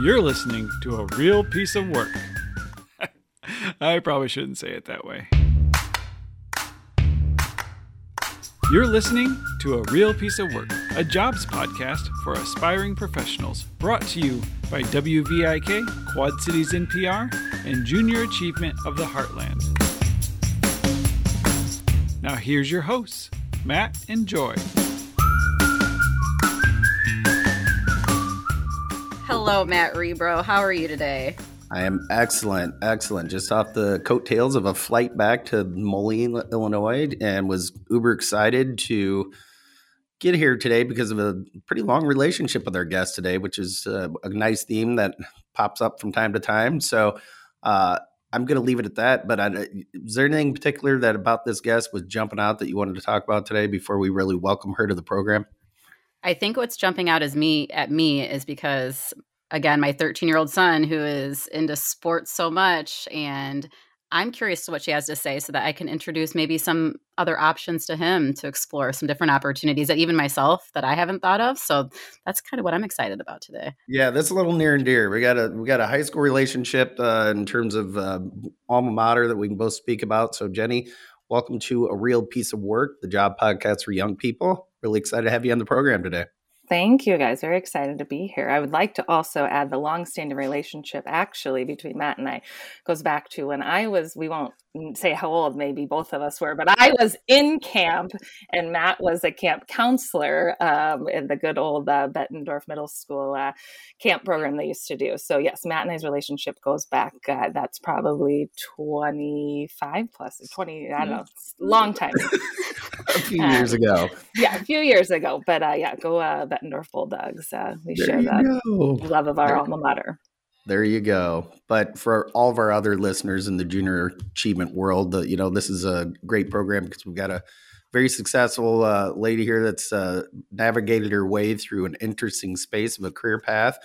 You're listening to A Real Piece of Work. I probably shouldn't say it that way. You're listening to A Real Piece of Work, a jobs podcast for aspiring professionals, brought to you by WVIK, Quad Cities NPR, and Junior Achievement of the Heartland. Now here's your hosts, Matt and Joy. Hello, Matt Rebro. How are you today? I am excellent, excellent. Just off the coattails of a flight back to Moline, Illinois, and was uber excited to get here today because of a pretty long relationship with our guest today, which is a nice theme that pops up from time to time. So I'm going to leave it at that. But is there anything in particular that about this guest was jumping out that you wanted to talk about today before we really welcome her to the program? I think what's jumping out at me is because, again, my 13-year-old son, who is into sports so much, and I'm curious to what she has to say so that I can introduce maybe some other options to him to explore some different opportunities that even myself that I haven't thought of. So that's kind of what I'm excited about today. Yeah, that's a little near and dear. We got a high school relationship in terms of alma mater that we can both speak about. So Jenny, welcome to A Real Piece of Work, the job podcast for young people. Really excited to have you on the program today. Thank you, guys. Very excited to be here. I would like to also add the longstanding relationship actually between Matt and I. It goes back to when we won't say how old maybe both of us were, but I was in camp and Matt was a camp counselor in the good old Bettendorf Middle School camp program they used to do. So yes, Matt and I's relationship goes back, that's probably 25 plus 20, I don't know, long time. A few years ago. Yeah, a few years ago. But go Bettendorf Bulldogs. We there share that love of our alma mater. There you go. But for all of our other listeners in the junior achievement world, this is a great program because we've got a very successful lady here that's navigated her way through an interesting space of a career path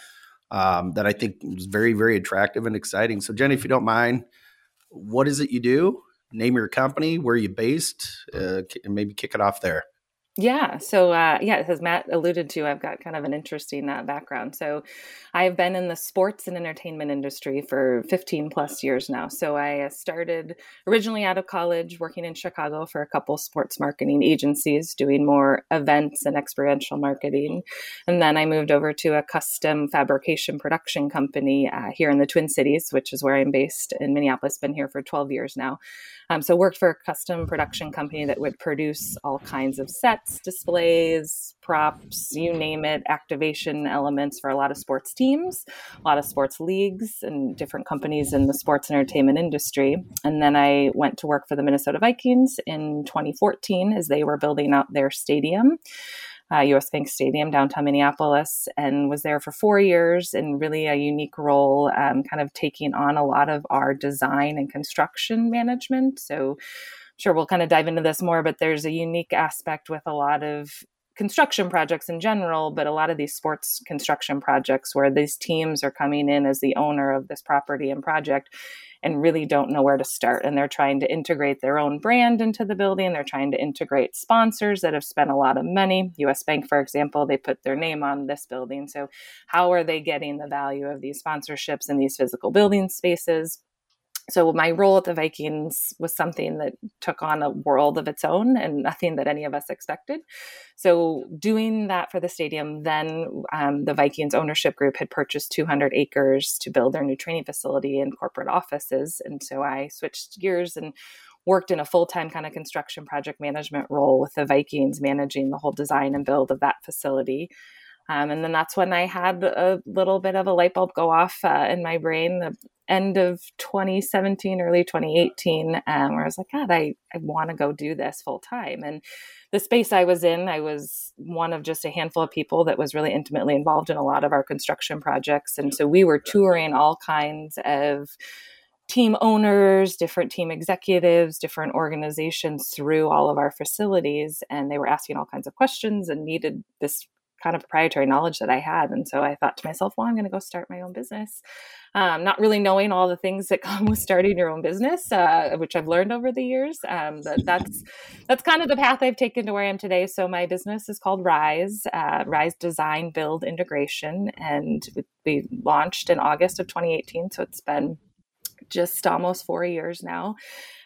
that I think is very, very attractive and exciting. So, Jenny, if you don't mind, what is it you do? Name your company, where you based, and maybe kick it off there. Yeah. So, as Matt alluded to, I've got kind of an interesting background. So I've been in the sports and entertainment industry for 15 plus years now. So I started originally out of college working in Chicago for a couple sports marketing agencies, doing more events and experiential marketing. And then I moved over to a custom fabrication production company here in the Twin Cities, which is where I'm based in Minneapolis, been here for 12 years now. So worked for a custom production company that would produce all kinds of sets, displays, props, you name it, activation elements for a lot of sports teams, a lot of sports leagues, and different companies in the sports entertainment industry. And then I went to work for the Minnesota Vikings in 2014 as they were building out their stadium, US Bank Stadium, downtown Minneapolis, and was there for 4 years in really a unique role, kind of taking on a lot of our design and construction management. So sure, we'll kind of dive into this more, but there's a unique aspect with a lot of construction projects in general, but a lot of these sports construction projects where these teams are coming in as the owner of this property and project and really don't know where to start. And they're trying to integrate their own brand into the building. They're trying to integrate sponsors that have spent a lot of money. US Bank, for example, they put their name on this building. So how are they getting the value of these sponsorships in these physical building spaces? So my role at the Vikings was something that took on a world of its own and nothing that any of us expected. So doing that for the stadium, then the Vikings ownership group had purchased 200 acres to build their new training facility and corporate offices. And so I switched gears and worked in a full-time kind of construction project management role with the Vikings, managing the whole design and build of that facility. And then that's when I had a little bit of a light bulb go off in my brain, the end of 2017, early 2018, where I was like, God, I want to go do this full time. And the space I was in, I was one of just a handful of people that was really intimately involved in a lot of our construction projects. And so we were touring all kinds of team owners, different team executives, different organizations through all of our facilities. And they were asking all kinds of questions and needed this kind of proprietary knowledge that I had. And so I thought to myself, well, I'm going to go start my own business. Not really knowing all the things that come with starting your own business, which I've learned over the years. But that's kind of the path I've taken to where I am today. So my business is called Rise, Rise Design Build Integration. And we launched in August of 2018. So it's been just almost 4 years now.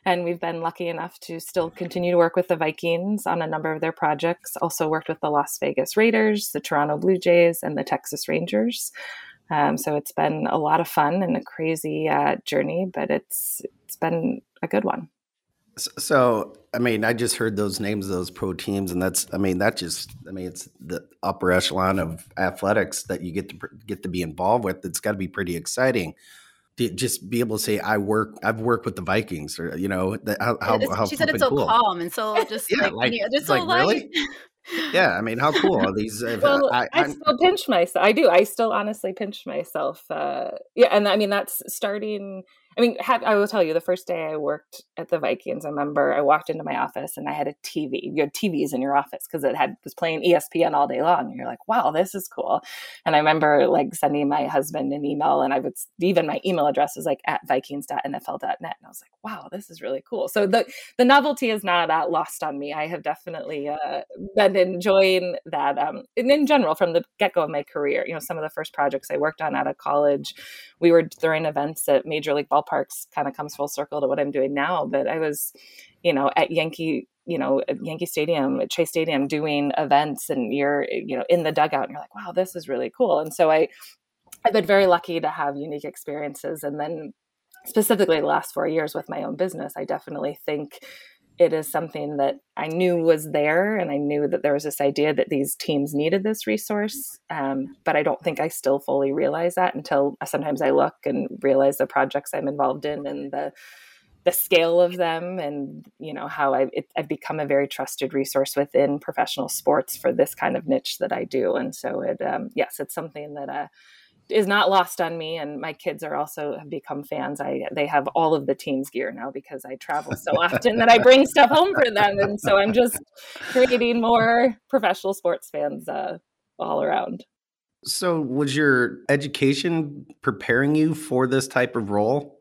And we've been lucky enough to still continue to work with the Vikings on a number of their projects. Also worked with the Las Vegas Raiders, the Toronto Blue Jays, and the Texas Rangers. So it's been a lot of fun and a crazy journey, but it's been a good one. So, I mean, I just heard those names of those pro teams, and it's the upper echelon of athletics that you get to be involved with. It's got to be pretty exciting. Just be able to say, I've worked with the Vikings, or, you know, how she said it's so cool. Calm and so just yeah, like you know, just like, so really? Yeah, I mean, how cool are these? Well, I still pinch myself. I do. I still honestly pinch myself. Yeah, and I mean that's starting. I mean, I will tell you, the first day I worked at the Vikings, I remember I walked into my office and I had a TV. You had TVs in your office because it was playing ESPN all day long. And you're like, wow, this is cool. And I remember like sending my husband an email, and even my email address was like @vikings.nfl.net. And I was like, wow, this is really cool. So the novelty is not lost on me. I have definitely been enjoying that. And in general, from the get-go of my career, you know, some of the first projects I worked on out of college, we were throwing events at Major League Ballpark. Parks kind of comes full circle to what I'm doing now, but I was, you know, at Yankee Stadium, at Chase Stadium, doing events, and you're, you know, in the dugout, and you're like, wow, this is really cool. And so I've been very lucky to have unique experiences, and then specifically the last 4 years with my own business, I definitely think it is something that I knew was there, and I knew that there was this idea that these teams needed this resource. But I don't think I still fully realize that until sometimes I look and realize the projects I'm involved in and the scale of them, and you know how I've become a very trusted resource within professional sports for this kind of niche that I do. And so it, yes, it's something that is not lost on me, and my kids have become fans. They have all of the team's gear now because I travel so often that I bring stuff home for them, and so I'm just creating more professional sports fans all around. So, was your education preparing you for this type of role?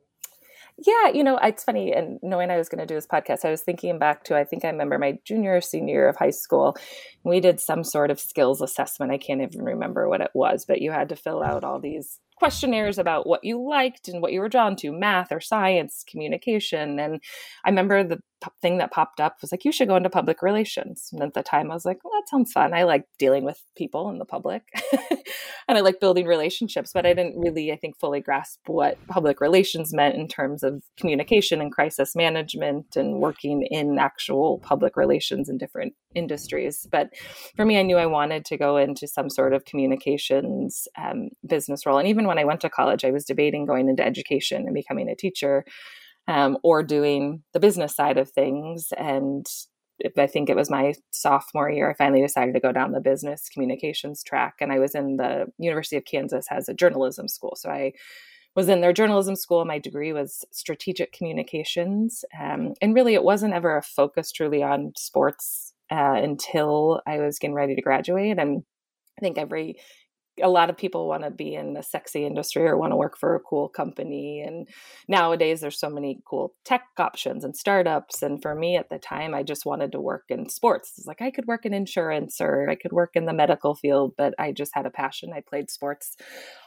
Yeah, you know, it's funny, and knowing I was going to do this podcast, I was thinking back to, I think I remember my junior or senior year of high school, we did some sort of skills assessment. I can't even remember what it was, but you had to fill out all these questionnaires about what you liked and what you were drawn to, math or science, communication. And I remember the thing that popped up was like, you should go into public relations. And at the time I was like, well, that sounds fun. I like dealing with people in the public and I like building relationships, but I didn't really, I think, fully grasp what public relations meant in terms of communication and crisis management and working in actual public relations in different industries. But for me, I knew I wanted to go into some sort of communications business role. And even when I went to college, I was debating going into education and becoming a teacher. Or doing the business side of things. And I think it was my sophomore year, I finally decided to go down the business communications track. And I was in the University of Kansas has a journalism school. So I was in their journalism school. My degree was strategic communications. And really, it wasn't ever a focus truly on sports until I was getting ready to graduate. And I think a lot of people want to be in the sexy industry or want to work for a cool company. And nowadays there's so many cool tech options and startups. And for me at the time, I just wanted to work in sports. It's like, I could work in insurance or I could work in the medical field, but I just had a passion. I played sports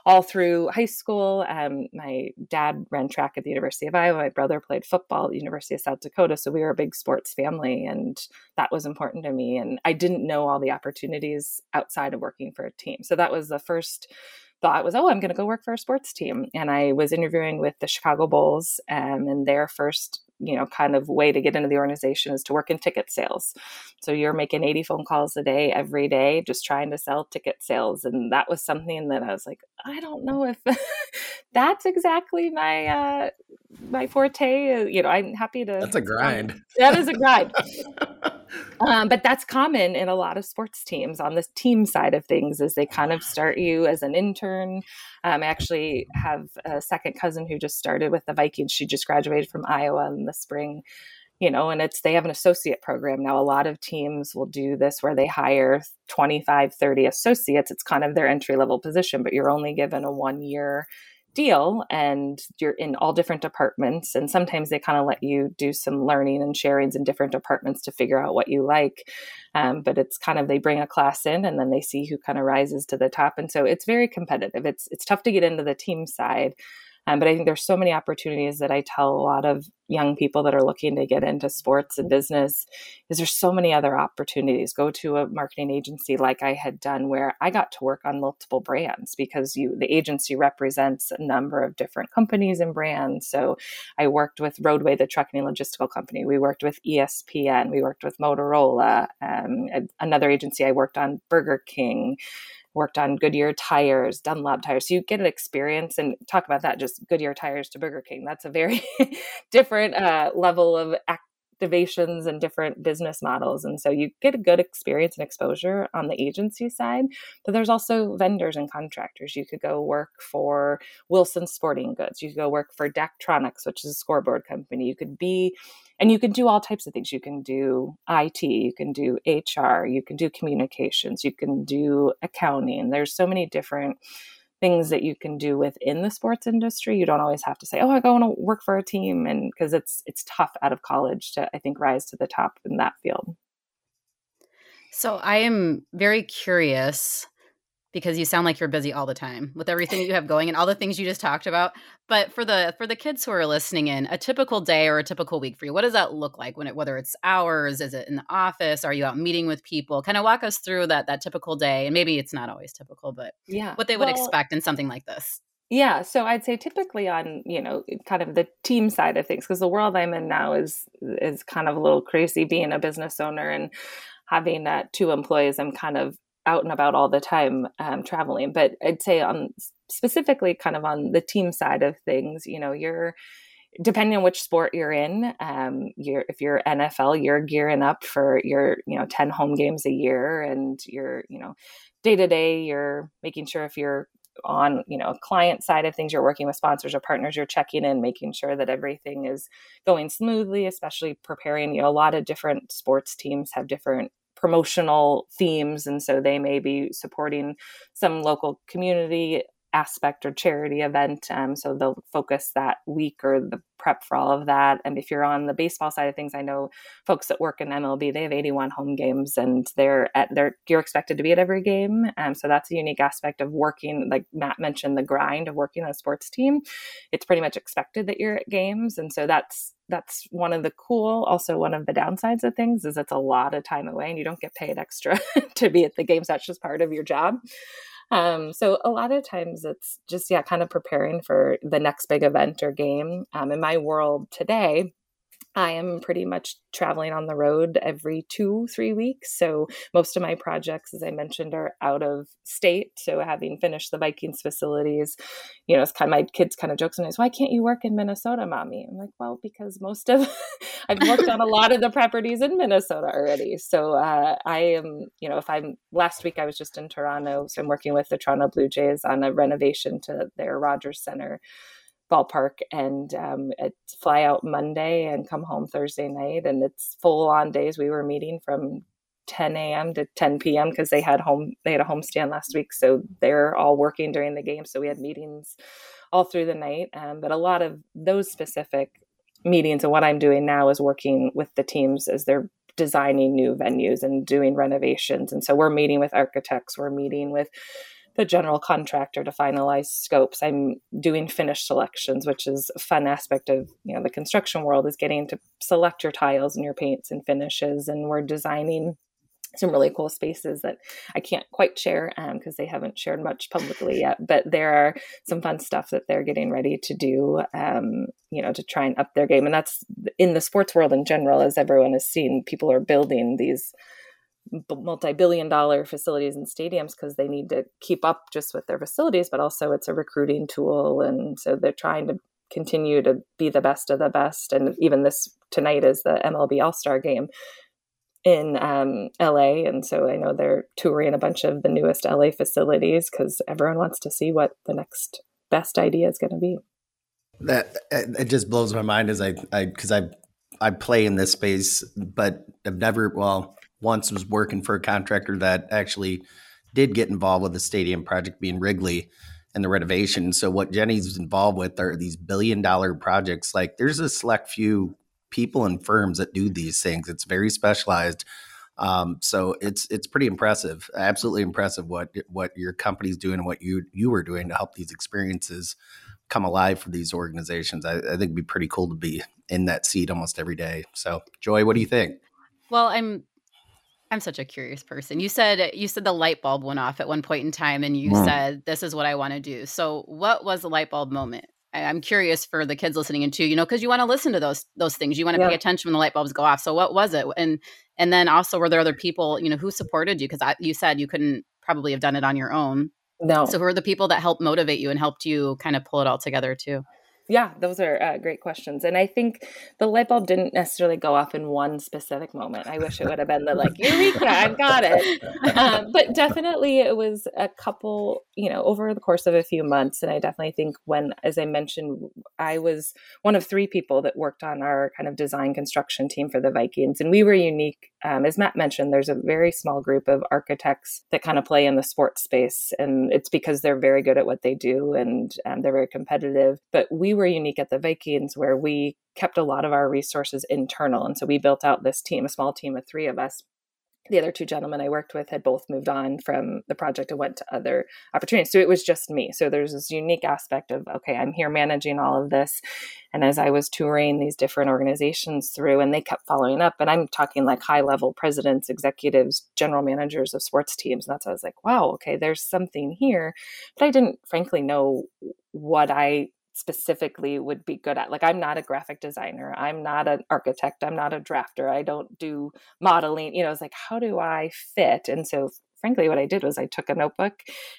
all through high school. My dad ran track at the University of Iowa. My brother played football at the University of South Dakota. So we were a big sports family, and that was important to me. And I didn't know all the opportunities outside of working for a team. So that was the first thought was, oh, I'm going to go work for a sports team. And I was interviewing with the Chicago Bulls, and their first, you know, kind of way to get into the organization is to work in ticket sales. So you're making 80 phone calls a day, every day, just trying to sell ticket sales. And that was something that I was like, I don't know if that's exactly my my forte. You know, I'm happy to. That's a grind. That is a grind. But that's common in a lot of sports teams on the team side of things is they kind of start you as an intern. I actually have a second cousin who just started with the Vikings. She just graduated from Iowa in the spring. and they have an associate program. Now, a lot of teams will do this where they hire 25, 30 associates. It's kind of their entry-level position, but you're only given a one-year deal and you're in all different departments. And sometimes they kind of let you do some learning and sharings in different departments to figure out what you like. But it's kind of, they bring a class in and then they see who kind of rises to the top. And so it's very competitive. It's tough to get into the team side. But I think there's so many opportunities that I tell a lot of young people that are looking to get into sports and business is there's so many other opportunities. Go to a marketing agency like I had done where I got to work on multiple brands because the agency represents a number of different companies and brands. So I worked with Roadway, the trucking and logistical company. We worked with ESPN. We worked with Motorola. Another agency I worked on, Burger King. Worked on Goodyear tires, Dunlop tires. So you get an experience and talk about that, just Goodyear tires to Burger King. That's a very different level of activations and different business models. And so you get a good experience and exposure on the agency side, but there's also vendors and contractors. You could go work for Wilson Sporting Goods. You could go work for Daktronics, which is a scoreboard company. And you can do all types of things. You can do IT, you can do HR, you can do communications, you can do accounting. There's so many different things that you can do within the sports industry. You don't always have to say, I go and work for a team. And because it's tough out of college to, I think, rise to the top in that field. So I am very curious because you sound like you're busy all the time with everything you have going and all the things you just talked about. But for the kids who are listening in, a typical day or a typical week for you, what does that look like? Whether it's hours, is it in the office? Are you out meeting with people? Kind of walk us through that typical day. And maybe it's not always typical, but yeah, what they would expect in something like this. Yeah. So I'd say typically on, kind of the team side of things, because the world I'm in now is kind of a little crazy being a business owner and having two employees. I'm kind of out and about all the time, traveling, but I'd say specifically kind of on the team side of things, you're depending on which sport you're in, if you're NFL, you're gearing up for your, 10 home games a year and you're, day to day, you're making sure if you're on, client side of things, you're working with sponsors or partners, you're checking in, making sure that everything is going smoothly, especially preparing, a lot of different sports teams have different promotional themes. And so they may be supporting some local community aspect or charity event. So they'll focus that week or the prep for all of that. And if you're on the baseball side of things, I know folks that work in MLB, they have 81 home games and you're expected to be at every game. So that's a unique aspect of working, like Matt mentioned, the grind of working on a sports team. It's pretty much expected that you're at games. And so that's one of the cool, also one of the downsides of things is it's a lot of time away and you don't get paid extra to be at the games. That's just part of your job. So a lot of times it's just, kind of preparing for the next big event or game. In my world today, I am pretty much traveling on the road every 2-3 weeks. So most of my projects, as I mentioned, are out of state. So having finished the Vikings facilities, it's kind of my kids kind of joke sometimes, why can't you work in Minnesota, mommy? I'm like, well, because most of I've worked on a lot of the properties in Minnesota already. So I am, last week I was just in Toronto. So I'm working with the Toronto Blue Jays on a renovation to their Rogers Center ballpark, and fly out Monday and come home Thursday night. And it's full on days. We were meeting from 10 a.m. to 10 p.m. because they had a homestand last week. So they're all working during the game. So we had meetings all through the night. But a lot of those specific meetings and what I'm doing now is working with the teams as they're designing new venues and doing renovations. And so we're meeting with architects, we're meeting with the general contractor to finalize scopes. I'm doing finish selections, which is a fun aspect of, the construction world is getting to select your tiles and your paints and finishes. And we're designing some really cool spaces that I can't quite share because they haven't shared much publicly yet, but there are some fun stuff that they're getting ready to do, to try and up their game. And that's in the sports world in general, as everyone has seen, people are building these multi-billion dollar facilities and stadiums because they need to keep up just with their facilities, but also it's a recruiting tool. And so they're trying to continue to be the best of the best. And even this tonight is the MLB All-Star game in LA. And so I know they're touring a bunch of the newest LA facilities because everyone wants to see what the next best idea is going to be. That it just blows my mind as I, because I've I play in this space, but I've never, well, once was working for a contractor that actually did get involved with the stadium project being Wrigley and the renovation. So what Jenny's involved with are these $1 billion projects. Like there's a select few people and firms that do these things. It's very specialized. So it's pretty impressive, absolutely impressive what your company's doing and what you are doing to help these experiences come alive for these organizations. I think it'd be pretty cool to be in that seat almost every day. So Joy, what do you think? Well, I'm such a curious person. You said the light bulb went off at one point in time and you said, this is what I want to do. So what was the light bulb moment? I'm curious for the kids listening in too, you know, because you want to listen to those things. You want to pay attention when the light bulbs go off. So what was it? And then also, were there other people, you know, who supported you? Because you said you couldn't probably have done it on your own. No. So who are the people that helped motivate you and helped you kind of pull it all together too? Yeah, those are great questions. And I think the light bulb didn't necessarily go off in one specific moment. I wish it would have been the like, Eureka, I've got it. But definitely it was a couple, you know, over the course of a few months. And I definitely think when, as I mentioned, I was one of three people that worked on our kind of design construction team for the Vikings. And we were unique. As Matt mentioned, there's a very small group of architects that kind of play in the sports space. And it's because they're very good at what they do and they're very competitive. But we were unique at the Vikings where we kept a lot of our resources internal. And so we built out this team, a small team of three of us. The other two gentlemen I worked with had both moved on from the project and went to other opportunities. So it was just me. So there's this unique aspect of, okay, I'm here managing all of this. And as I was touring these different organizations through, and they kept following up, and I'm talking like high level presidents, executives, general managers of sports teams. And that's how I was like, wow, okay, there's something here. But I didn't frankly know what I specifically would be good at. Like, I'm not a graphic designer. I'm not an architect. I'm not a drafter. I don't do modeling. You know, it's like, how do I fit? And so frankly, what I did was I took a notebook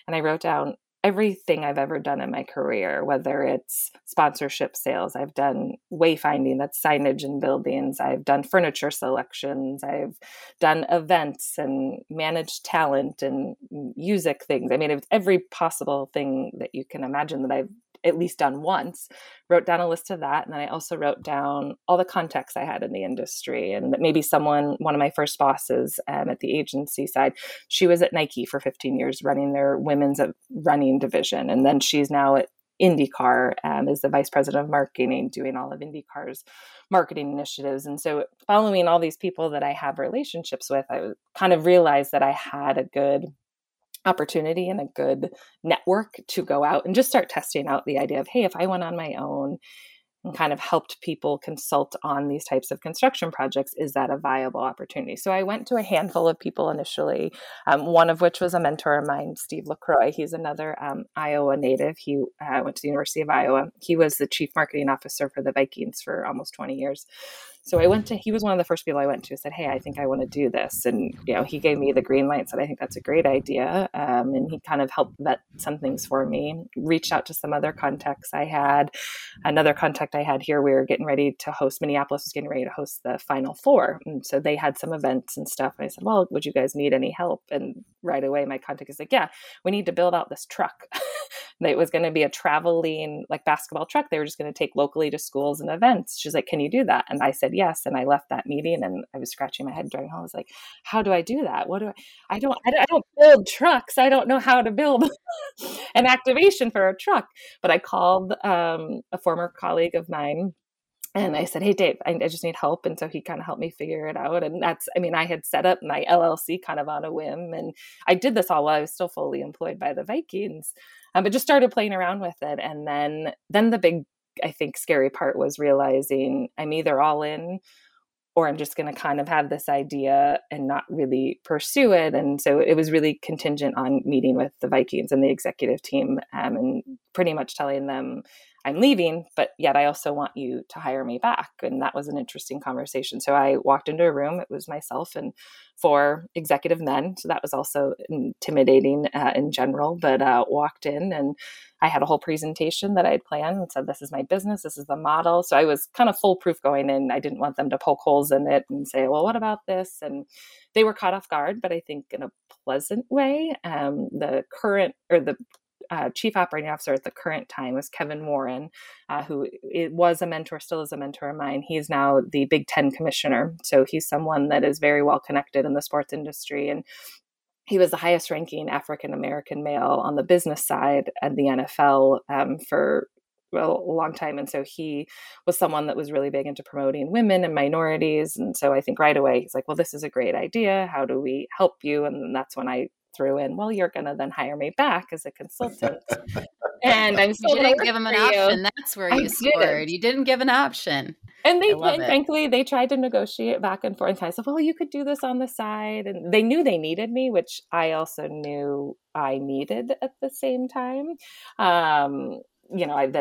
and I wrote down everything I've ever done in my career, whether it's sponsorship sales, I've done wayfinding, that's signage in buildings, I've done furniture selections, I've done events and managed talent and music things. I mean, it's every possible thing that you can imagine that I've at least done once, wrote down a list of that. And then I also wrote down all the contacts I had in the industry and that maybe one of my first bosses at the agency side, she was at Nike for 15 years running their women's running division. And then she's now at IndyCar as the vice president of marketing, doing all of IndyCar's marketing initiatives. And so following all these people that I have relationships with, I kind of realized that I had a good opportunity and a good network to go out and just start testing out the idea of, hey, if I went on my own and kind of helped people consult on these types of construction projects, is that a viable opportunity? So I went to a handful of people initially, one of which was a mentor of mine, Steve LaCroix. He's another Iowa native. He went to the University of Iowa. He was the chief marketing officer for the Vikings for almost 20 years. So he was one of the first people I went to, said, hey, I think I want to do this. And, you know, he gave me the green light, said, I think that's a great idea. And he kind of helped vet some things for me, reached out to some other contacts I had. Another contact I had here, Minneapolis was getting ready to host the Final Four. And so they had some events and stuff. And I said, well, would you guys need any help? And right away, my contact is like, yeah, we need to build out this truck. It was going to be a traveling like basketball truck. They were just going to take locally to schools and events. She's like, can you do that? And I said, yes. And I left that meeting and I was scratching my head driving home. I was like, how do I do that? What do I don't build trucks. I don't know how to build an activation for a truck. But I called a former colleague of mine and I said, hey, Dave, I just need help. And so he kind of helped me figure it out. And I had set up my LLC kind of on a whim. And I did this all while I was still fully employed by the Vikings. But just started playing around with it. And then the big, I think, scary part was realizing I'm either all in or I'm just going to kind of have this idea and not really pursue it. And so it was really contingent on meeting with the Vikings and the executive team and pretty much telling them I'm leaving, but yet I also want you to hire me back. And that was an interesting conversation. So I walked into a room, it was myself and four executive men. So that was also intimidating in general, but walked in and I had a whole presentation that I had planned and said, this is my business, this is the model. So I was kind of foolproof going in. I didn't want them to poke holes in it and say, well, what about this? And they were caught off guard, but I think in a pleasant way. The current or the chief operating officer at the current time is Kevin Warren, who it was a mentor, still is a mentor of mine. He's now the Big Ten commissioner. So he's someone that is very well connected in the sports industry. And he was the highest ranking African-American male on the business side at the NFL for a long time. And so he was someone that was really big into promoting women and minorities. And so I think right away, he's like, well, this is a great idea. How do we help you? And that's when I threw in, well, you're going to then hire me back as a consultant. And I'm still going to give him an option. That's where you scored. You didn't give an option. And they, frankly, they tried to negotiate back and forth. I said, well, you could do this on the side. And they knew they needed me, which I also knew I needed at the same time. You know, it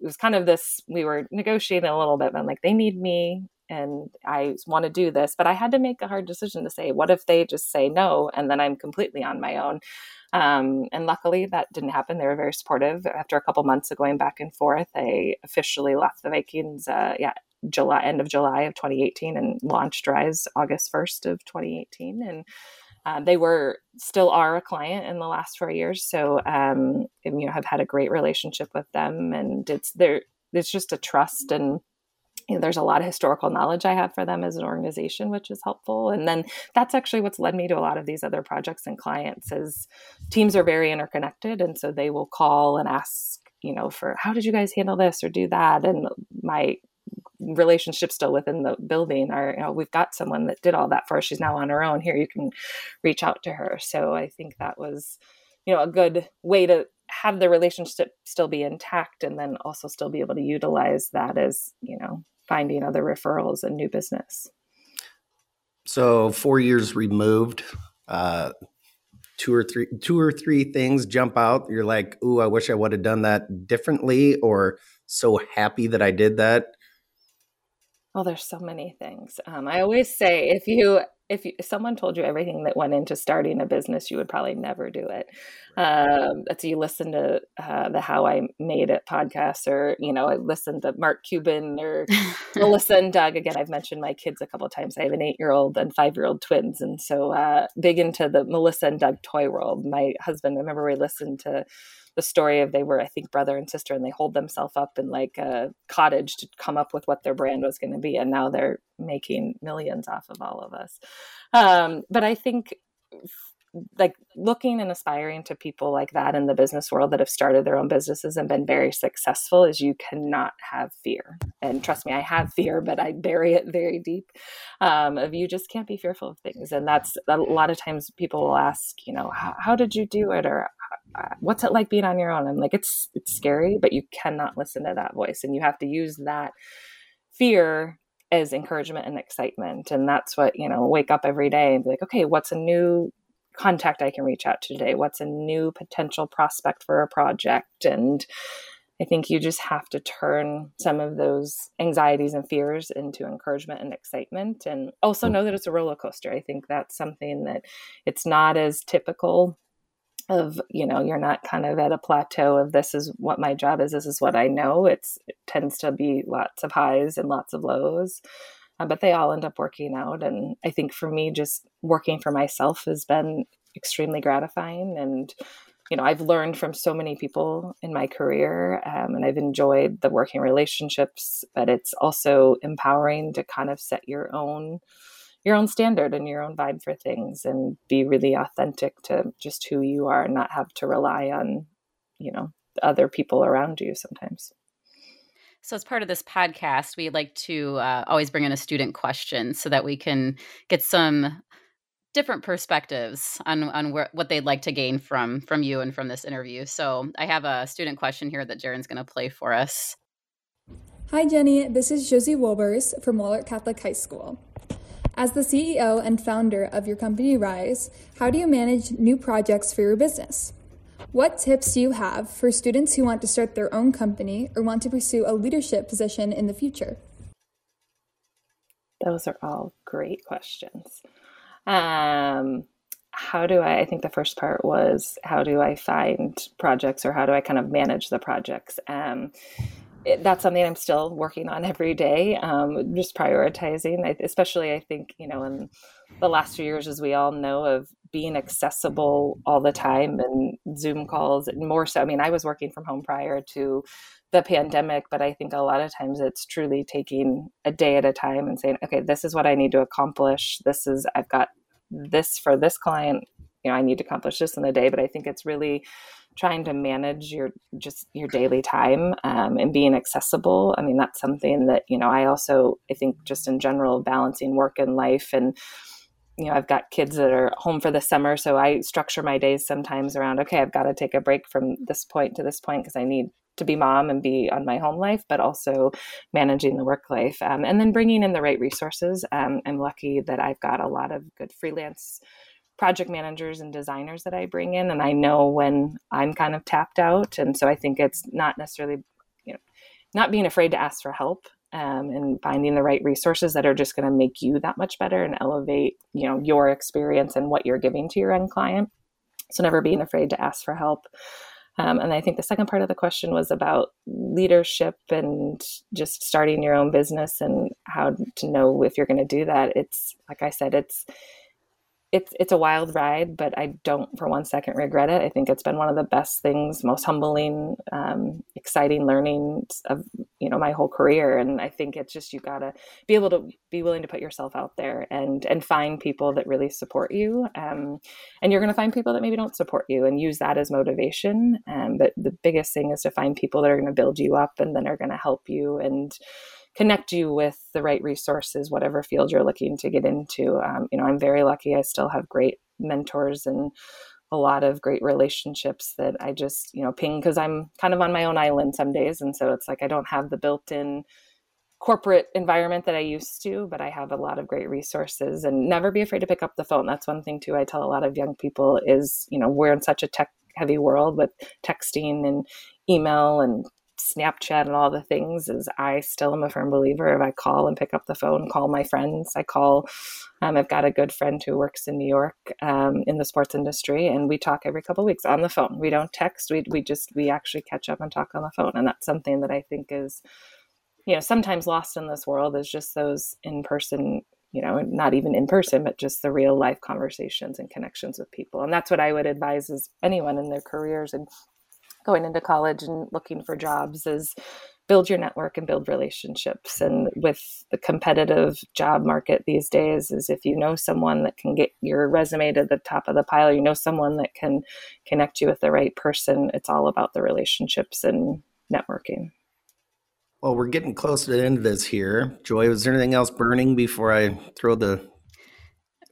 was kind of this, we were negotiating a little bit, but I'm like, they need me and I want to do this, but I had to make a hard decision to say, what if they just say no? And then I'm completely on my own. And luckily that didn't happen. They were very supportive. After a couple months of going back and forth, I officially left the Vikings, end of July of 2018 and launched Rise August 1st of 2018. And they still are a client in the last 4 years. So, and, you know, have had a great relationship with them, and it's just a trust, and, you know, there's a lot of historical knowledge I have for them as an organization, which is helpful. And then that's actually what's led me to a lot of these other projects and clients, is teams are very interconnected. And so they will call and ask, you know, for how did you guys handle this or do that? And my relationships still within the building are, you know, we've got someone that did all that for us. She's now on her own here. You can reach out to her. So I think that was, you know, a good way to have the relationship still be intact, and then also still be able to utilize that as, you know, finding other referrals and new business. So 4 years removed, two or three things jump out. You're like, ooh, I wish I would have done that differently, or so happy that I did that. Well, there's so many things. I always say, if someone told you everything that went into starting a business, you would probably never do it. So you listen to the How I Made It podcast, or, you know, I listened to Mark Cuban or Melissa and Doug. Again, I've mentioned my kids a couple of times. I have an 8-year-old and 5-year-old twins. And so big into the Melissa and Doug toy world. My husband, I remember we listened to the story of, they were, I think, brother and sister, and they hold themselves up in like a cottage to come up with what their brand was going to be. And now they're making millions off of all of us. But I think like looking and aspiring to people like that in the business world that have started their own businesses and been very successful is, you cannot have fear. And trust me, I have fear, but I bury it very deep. Of, you just can't be fearful of things. And that's a lot of times people will ask, you know, how did you do it? Or what's it like being on your own? I'm like, it's scary, but you cannot listen to that voice. And you have to use that fear as encouragement and excitement. And that's what, you know, wake up every day and be like, okay, what's a new contact I can reach out to today? What's a new potential prospect for a project? And I think you just have to turn some of those anxieties and fears into encouragement and excitement. And also know that it's a roller coaster. I think that's something that, it's not as typical of, you know, you're not kind of at a plateau of, this is what my job is, this is what I know. It tends to be lots of highs and lots of lows, but they all end up working out. And I think for me, just working for myself has been extremely gratifying. And, you know, I've learned from so many people in my career, and I've enjoyed the working relationships, but it's also empowering to kind of set your own standard and your own vibe for things, and be really authentic to just who you are, and not have to rely on, you know, other people around you sometimes. So as part of this podcast, we like to always bring in a student question so that we can get some different perspectives on what they'd like to gain from you and from this interview. So I have a student question here that Jaren's going to play for us. Hi, Jenny. This is Josie Wolbers from Waller Catholic High School. As the CEO and founder of your company, Rise, how do you manage new projects for your business? What tips do you have for students who want to start their own company or want to pursue a leadership position in the future? Those are all great questions. I think the first part was, how do I find projects, or how do I kind of manage the projects? that's something I'm still working on every day, just prioritizing, especially I think, you know, in the last few years, as we all know, of being accessible all the time and Zoom calls and more so. I mean, I was working from home prior to the pandemic, but I think a lot of times it's truly taking a day at a time and saying, okay, this is what I need to accomplish. I've got this for this client, you know, I need to accomplish this in a day, but I think it's really trying to manage your daily time and being accessible. I mean, that's something that, you know, I think just in general, balancing work and life, and, you know, I've got kids that are home for the summer. So I structure my days sometimes around, okay, I've got to take a break from this point to this point because I need to be mom and be on my home life, but also managing the work life, and then bringing in the right resources. I'm lucky that I've got a lot of good freelance project managers and designers that I bring in, and I know when I'm kind of tapped out. And so I think it's not necessarily, you know, not being afraid to ask for help, and finding the right resources that are just going to make you that much better and elevate, you know, your experience and what you're giving to your end client. So never being afraid to ask for help. And I think the second part of the question was about leadership and just starting your own business and how to know if you're going to do that. It's like I said, it's a wild ride, but I don't for one second regret it. I think it's been one of the best things, most humbling, exciting learnings of, you know, my whole career. And I think it's just, you gotta be able to be willing to put yourself out there and find people that really support you. And you're going to find people that maybe don't support you and use that as motivation. But the biggest thing is to find people that are going to build you up and then are going to help you and connect you with the right resources, whatever field you're looking to get into. You know, I'm very lucky. I still have great mentors and a lot of great relationships that I just, you know, ping, because I'm kind of on my own island some days. And so it's like, I don't have the built-in corporate environment that I used to, but I have a lot of great resources. And never be afraid to pick up the phone. That's one thing too, I tell a lot of young people is, you know, we're in such a tech heavy world with texting and email and Snapchat and all the things, is I still am a firm believer if I call and pick up the phone, call my friends. I've got a good friend who works in New York in the sports industry, and we talk every couple of weeks on the phone. We don't text. We actually catch up and talk on the phone. And that's something that I think is, you know, sometimes lost in this world, is just those in person, you know, not even in person, but just the real life conversations and connections with people. And that's what I would advise is anyone in their careers and going into college and looking for jobs is build your network and build relationships. And with the competitive job market these days, is if you know someone that can get your resume to the top of the pile, you know someone that can connect you with the right person, it's all about the relationships and networking. Well, we're getting close to the end of this here. Joy, was there anything else burning before I throw the...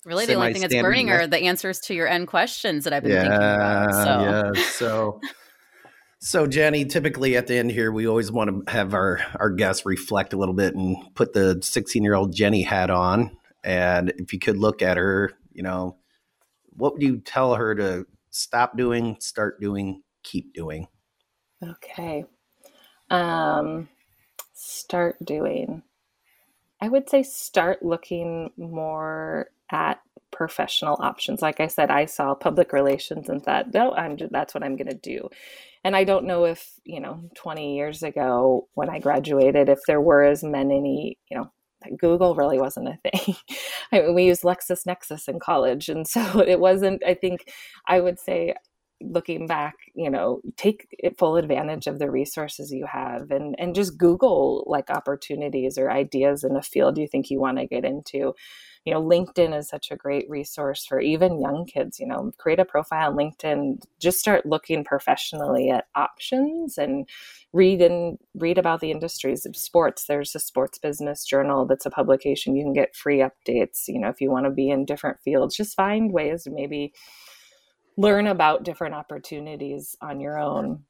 Really, the only thing that's burning are the answers to your end questions that I've been thinking about. So Jenny, typically at the end here, we always want to have our guests reflect a little bit and put the 16-year-old Jenny hat on. And if you could look at her, you know, what would you tell her to stop doing, start doing, keep doing? Okay. Start doing. I would say start looking more at professional options. Like I said, I saw public relations and thought, no, that's what I'm going to do. And I don't know if, you know, 20 years ago when I graduated, if there were as many, you know, Google really wasn't a thing. I mean, we used LexisNexis in college. And so it wasn't, I think I would say, looking back, you know, take full advantage of the resources you have and just Google like opportunities or ideas in a field you think you want to get into. You know, LinkedIn is such a great resource for even young kids. You know, create a profile on LinkedIn, just start looking professionally at options and read about the industries of sports. There's a sports business journal that's a publication. You can get free updates, you know, if you want to be in different fields. Just find ways to maybe learn about different opportunities on your own.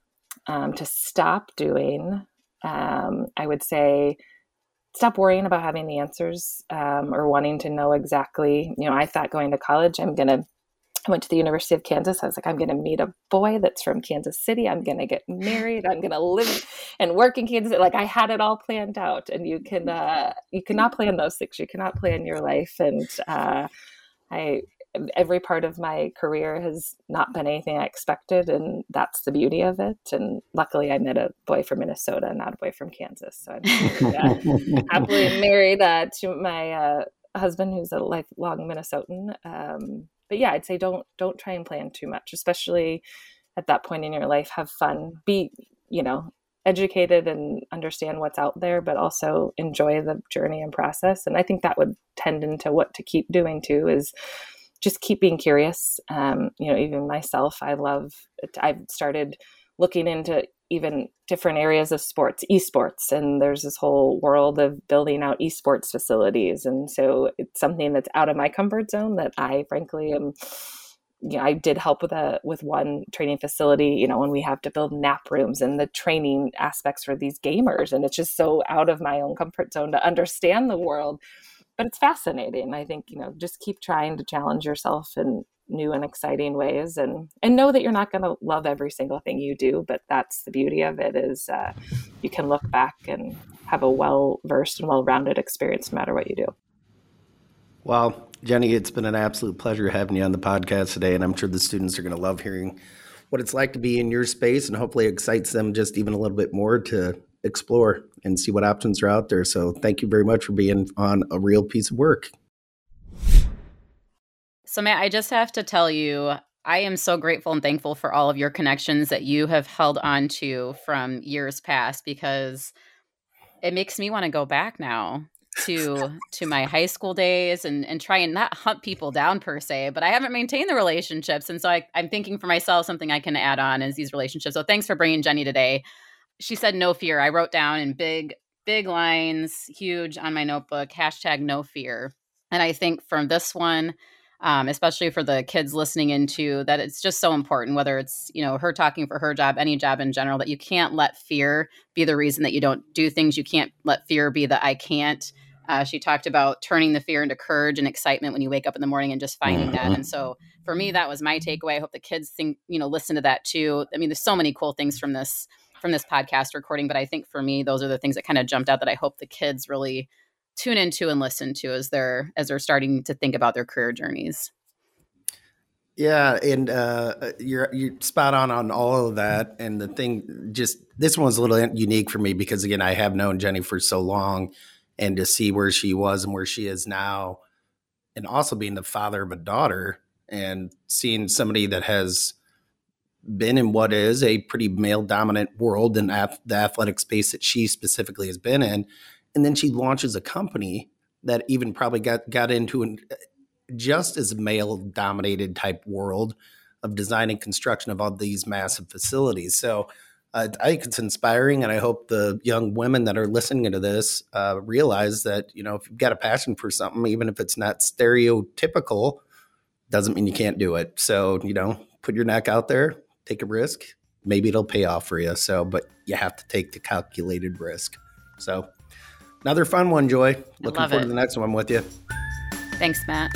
To stop doing, I would say, stop worrying about having the answers or wanting to know exactly. You know, I thought going to college, I went to the University of Kansas. I was like, I'm going to meet a boy that's from Kansas City. I'm going to get married. I'm going to live and work in Kansas. Like I had it all planned out, and you cannot plan those things. You cannot plan your life. And I every part of my career has not been anything I expected, and that's the beauty of it. And luckily I met a boy from Minnesota, not a boy from Kansas. So I'm happily married to my husband, who's a lifelong Minnesotan. But yeah, I'd say don't try and plan too much, especially at that point in your life. Have fun, be, educated and understand what's out there, but also enjoy the journey and process. And I think that would tend into what to keep doing too, is just keep being curious. Even myself, I've started looking into even different areas of sports, esports, and there's this whole world of building out esports facilities. And so it's something that's out of my comfort zone that I frankly am. I did help with one training facility, when we have to build nap rooms and the training aspects for these gamers. And it's just so out of my own comfort zone to understand the world, but it's fascinating. I think, just keep trying to challenge yourself in new and exciting ways, and know that you're not going to love every single thing you do, but that's the beauty of it is you can look back and have a well-versed and well-rounded experience no matter what you do. Wow. Jenny, it's been an absolute pleasure having you on the podcast today, and I'm sure the students are going to love hearing what it's like to be in your space, and hopefully excites them just even a little bit more to explore and see what options are out there. So thank you very much for being on A Real Piece of Work. So Matt, I just have to tell you, I am so grateful and thankful for all of your connections that you have held on to from years past, because it makes me want to go back now to my high school days and try and not hunt people down per se, but I haven't maintained the relationships. And so I'm thinking for myself, something I can add on is these relationships. So thanks for bringing Jenny today. She said, no fear. I wrote down in big lines, huge on my notebook, hashtag no fear. And I think from this one, especially for the kids listening into that, it's just so important, whether it's, her talking for her job, any job in general, that you can't let fear be the reason that you don't do things. You can't let fear be the I can't. She talked about turning the fear into courage and excitement when you wake up in the morning and just finding that. And so for me, that was my takeaway. I hope the kids listen to that too. I mean, there's so many cool things from this podcast recording, but I think for me, those are the things that kind of jumped out that I hope the kids really tune into and listen to as they're starting to think about their career journeys. Yeah. And you're spot on all of that. And the thing, just this one's a little unique for me because, again, I have known Jenny for so long. And to see where she was and where she is now, and also being the father of a daughter and seeing somebody that has been in what is a pretty male dominant world and the athletic space that she specifically has been in. And then she launches a company that even probably got into just as male dominated type world of design and construction of all these massive facilities. So I think it's inspiring, and I hope the young women that are listening to this realize that, if you've got a passion for something, even if it's not stereotypical, doesn't mean you can't do it. So, put your neck out there, take a risk. Maybe it'll pay off for you. So, but you have to take the calculated risk. So another fun one, Joy. Looking forward to the next one with you. Thanks, Matt.